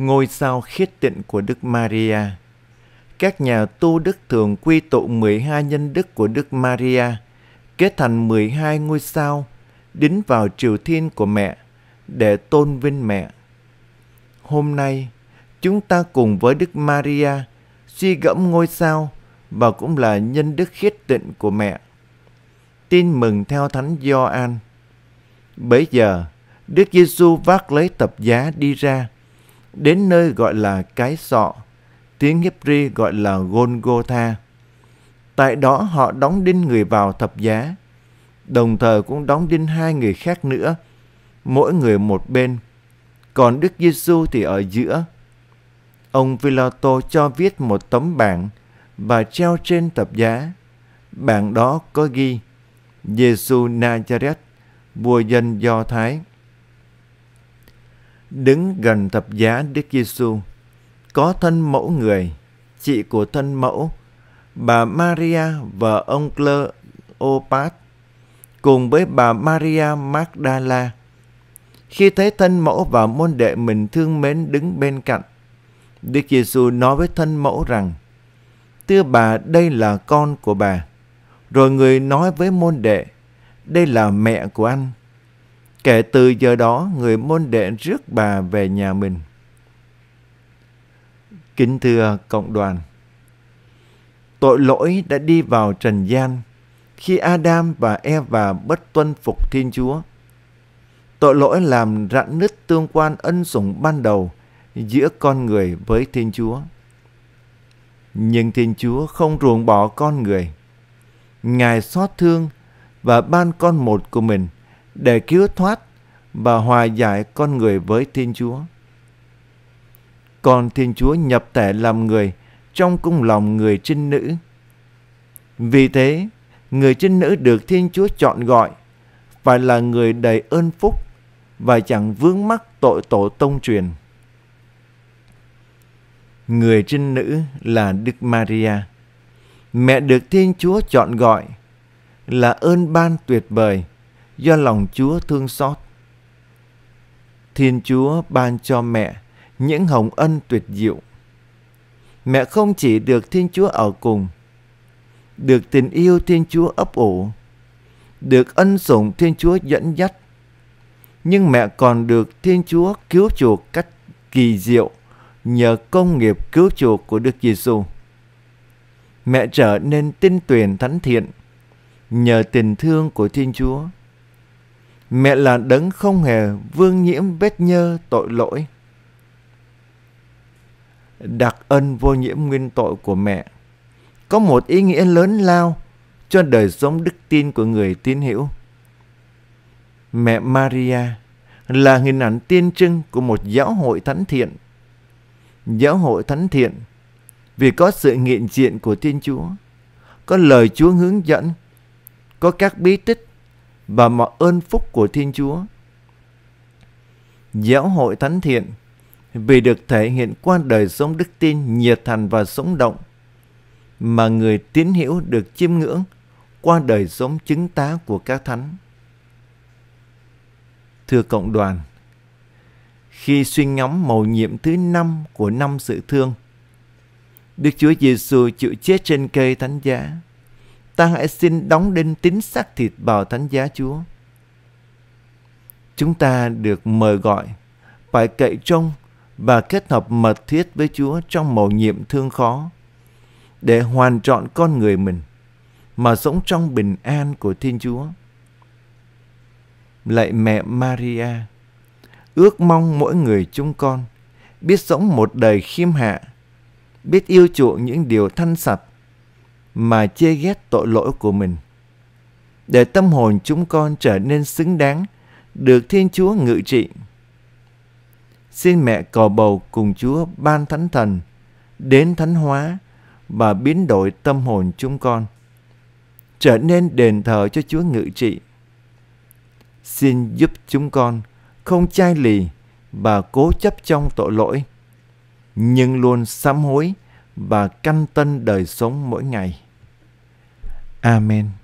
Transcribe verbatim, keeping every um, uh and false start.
Ngôi sao khiết tịnh của Đức Maria. Các nhà tu đức thường quy tụ mười hai nhân đức của Đức Maria, kết thành mười hai ngôi sao, đính vào triều thiên của mẹ, để tôn vinh mẹ. Hôm nay, chúng ta cùng với Đức Maria suy gẫm ngôi sao và cũng là nhân đức khiết tịnh của mẹ. Tin mừng theo Thánh Gioan. Bấy giờ, Đức Giêsu vác lấy tập giá đi ra, đến nơi gọi là Cái Sọ, tiếng Hebri gọi là Golgotha. Tại đó họ đóng đinh người vào thập giá, đồng thời cũng đóng đinh hai người khác nữa, mỗi người một bên, còn Đức Giêsu thì ở giữa. Ông Pilato cho viết một tấm bảng và treo trên thập giá. Bảng đó có ghi: Giêsu Nazareth, vua dân Do Thái. Đứng gần thập giá Đức Giêsu có thân mẫu người, chị của thân mẫu, bà Maria và ông Cleopat, cùng với bà Maria Magdala. Khi thấy thân mẫu và môn đệ mình thương mến đứng bên cạnh, Đức Giêsu nói với thân mẫu rằng: "Thưa bà, đây là con của bà." Rồi người nói với môn đệ: "Đây là mẹ của anh." Kể từ giờ đó, người môn đệ rước bà về nhà mình. Kính thưa cộng đoàn, tội lỗi đã đi vào trần gian khi Adam và Eva bất tuân phục Thiên Chúa. Tội lỗi làm rạn nứt tương quan ân sủng ban đầu giữa con người với Thiên Chúa. Nhưng Thiên Chúa không ruồng bỏ con người. Ngài xót thương và ban con một của mình để cứu thoát và hòa giải con người với Thiên Chúa. Còn Thiên Chúa nhập thể làm người trong cung lòng người trinh nữ. Vì thế, người trinh nữ được Thiên Chúa chọn gọi phải là người đầy ơn phúc và chẳng vướng mắc tội tổ tông truyền. Người trinh nữ là Đức Maria, mẹ được Thiên Chúa chọn gọi, là ơn ban tuyệt vời do lòng Chúa thương xót. Thiên Chúa ban cho mẹ những hồng ân tuyệt diệu. Mẹ không chỉ được Thiên Chúa ở cùng, được tình yêu Thiên Chúa ấp ủ, được ân sủng Thiên Chúa dẫn dắt, nhưng mẹ còn được Thiên Chúa cứu chuộc cách kỳ diệu nhờ công nghiệp cứu chuộc của Đức Giêsu. Mẹ trở nên tinh tuyền thánh thiện nhờ tình thương của Thiên Chúa. Mẹ là đấng không hề vương nhiễm vết nhơ tội lỗi. Đặc ân vô nhiễm nguyên tội của mẹ có một ý nghĩa lớn lao cho đời sống đức tin của người tín hữu. Mẹ Maria là hình ảnh tiên trưng của một giáo hội thánh thiện. Giáo hội thánh thiện vì có sự hiện diện của Thiên Chúa, có lời Chúa hướng dẫn, có các bí tích và mọi ơn phúc của Thiên Chúa. Giáo hội thánh thiện vì được thể hiện qua đời sống đức tin nhiệt thành và sống động mà người tín hữu được chiêm ngưỡng qua đời sống chứng tá của các thánh. Thưa cộng đoàn, khi suy ngẫm mầu nhiệm thứ năm của năm sự thương, Đức Chúa Giêsu chịu chết trên cây thánh giá, ta hãy xin đóng đinh tín xác thịt vào thánh giá Chúa. Chúng ta được mời gọi phải cậy trông và kết hợp mật thiết với Chúa trong mầu nhiệm thương khó để hoàn trọn con người mình mà sống trong bình an của Thiên Chúa. Lạy mẹ Maria, ước mong mỗi người chúng con biết sống một đời khiêm hạ, biết yêu chuộng những điều thanh sạch mà chê ghét tội lỗi của mình, để tâm hồn chúng con trở nên xứng đáng được Thiên Chúa ngự trị. Xin mẹ cầu bầu cùng Chúa ban Thánh Thần đến thánh hóa và biến đổi tâm hồn chúng con, trở nên đền thờ cho Chúa ngự trị. Xin giúp chúng con không chai lì và cố chấp trong tội lỗi, nhưng luôn sám hối và canh tân đời sống mỗi ngày. Amen.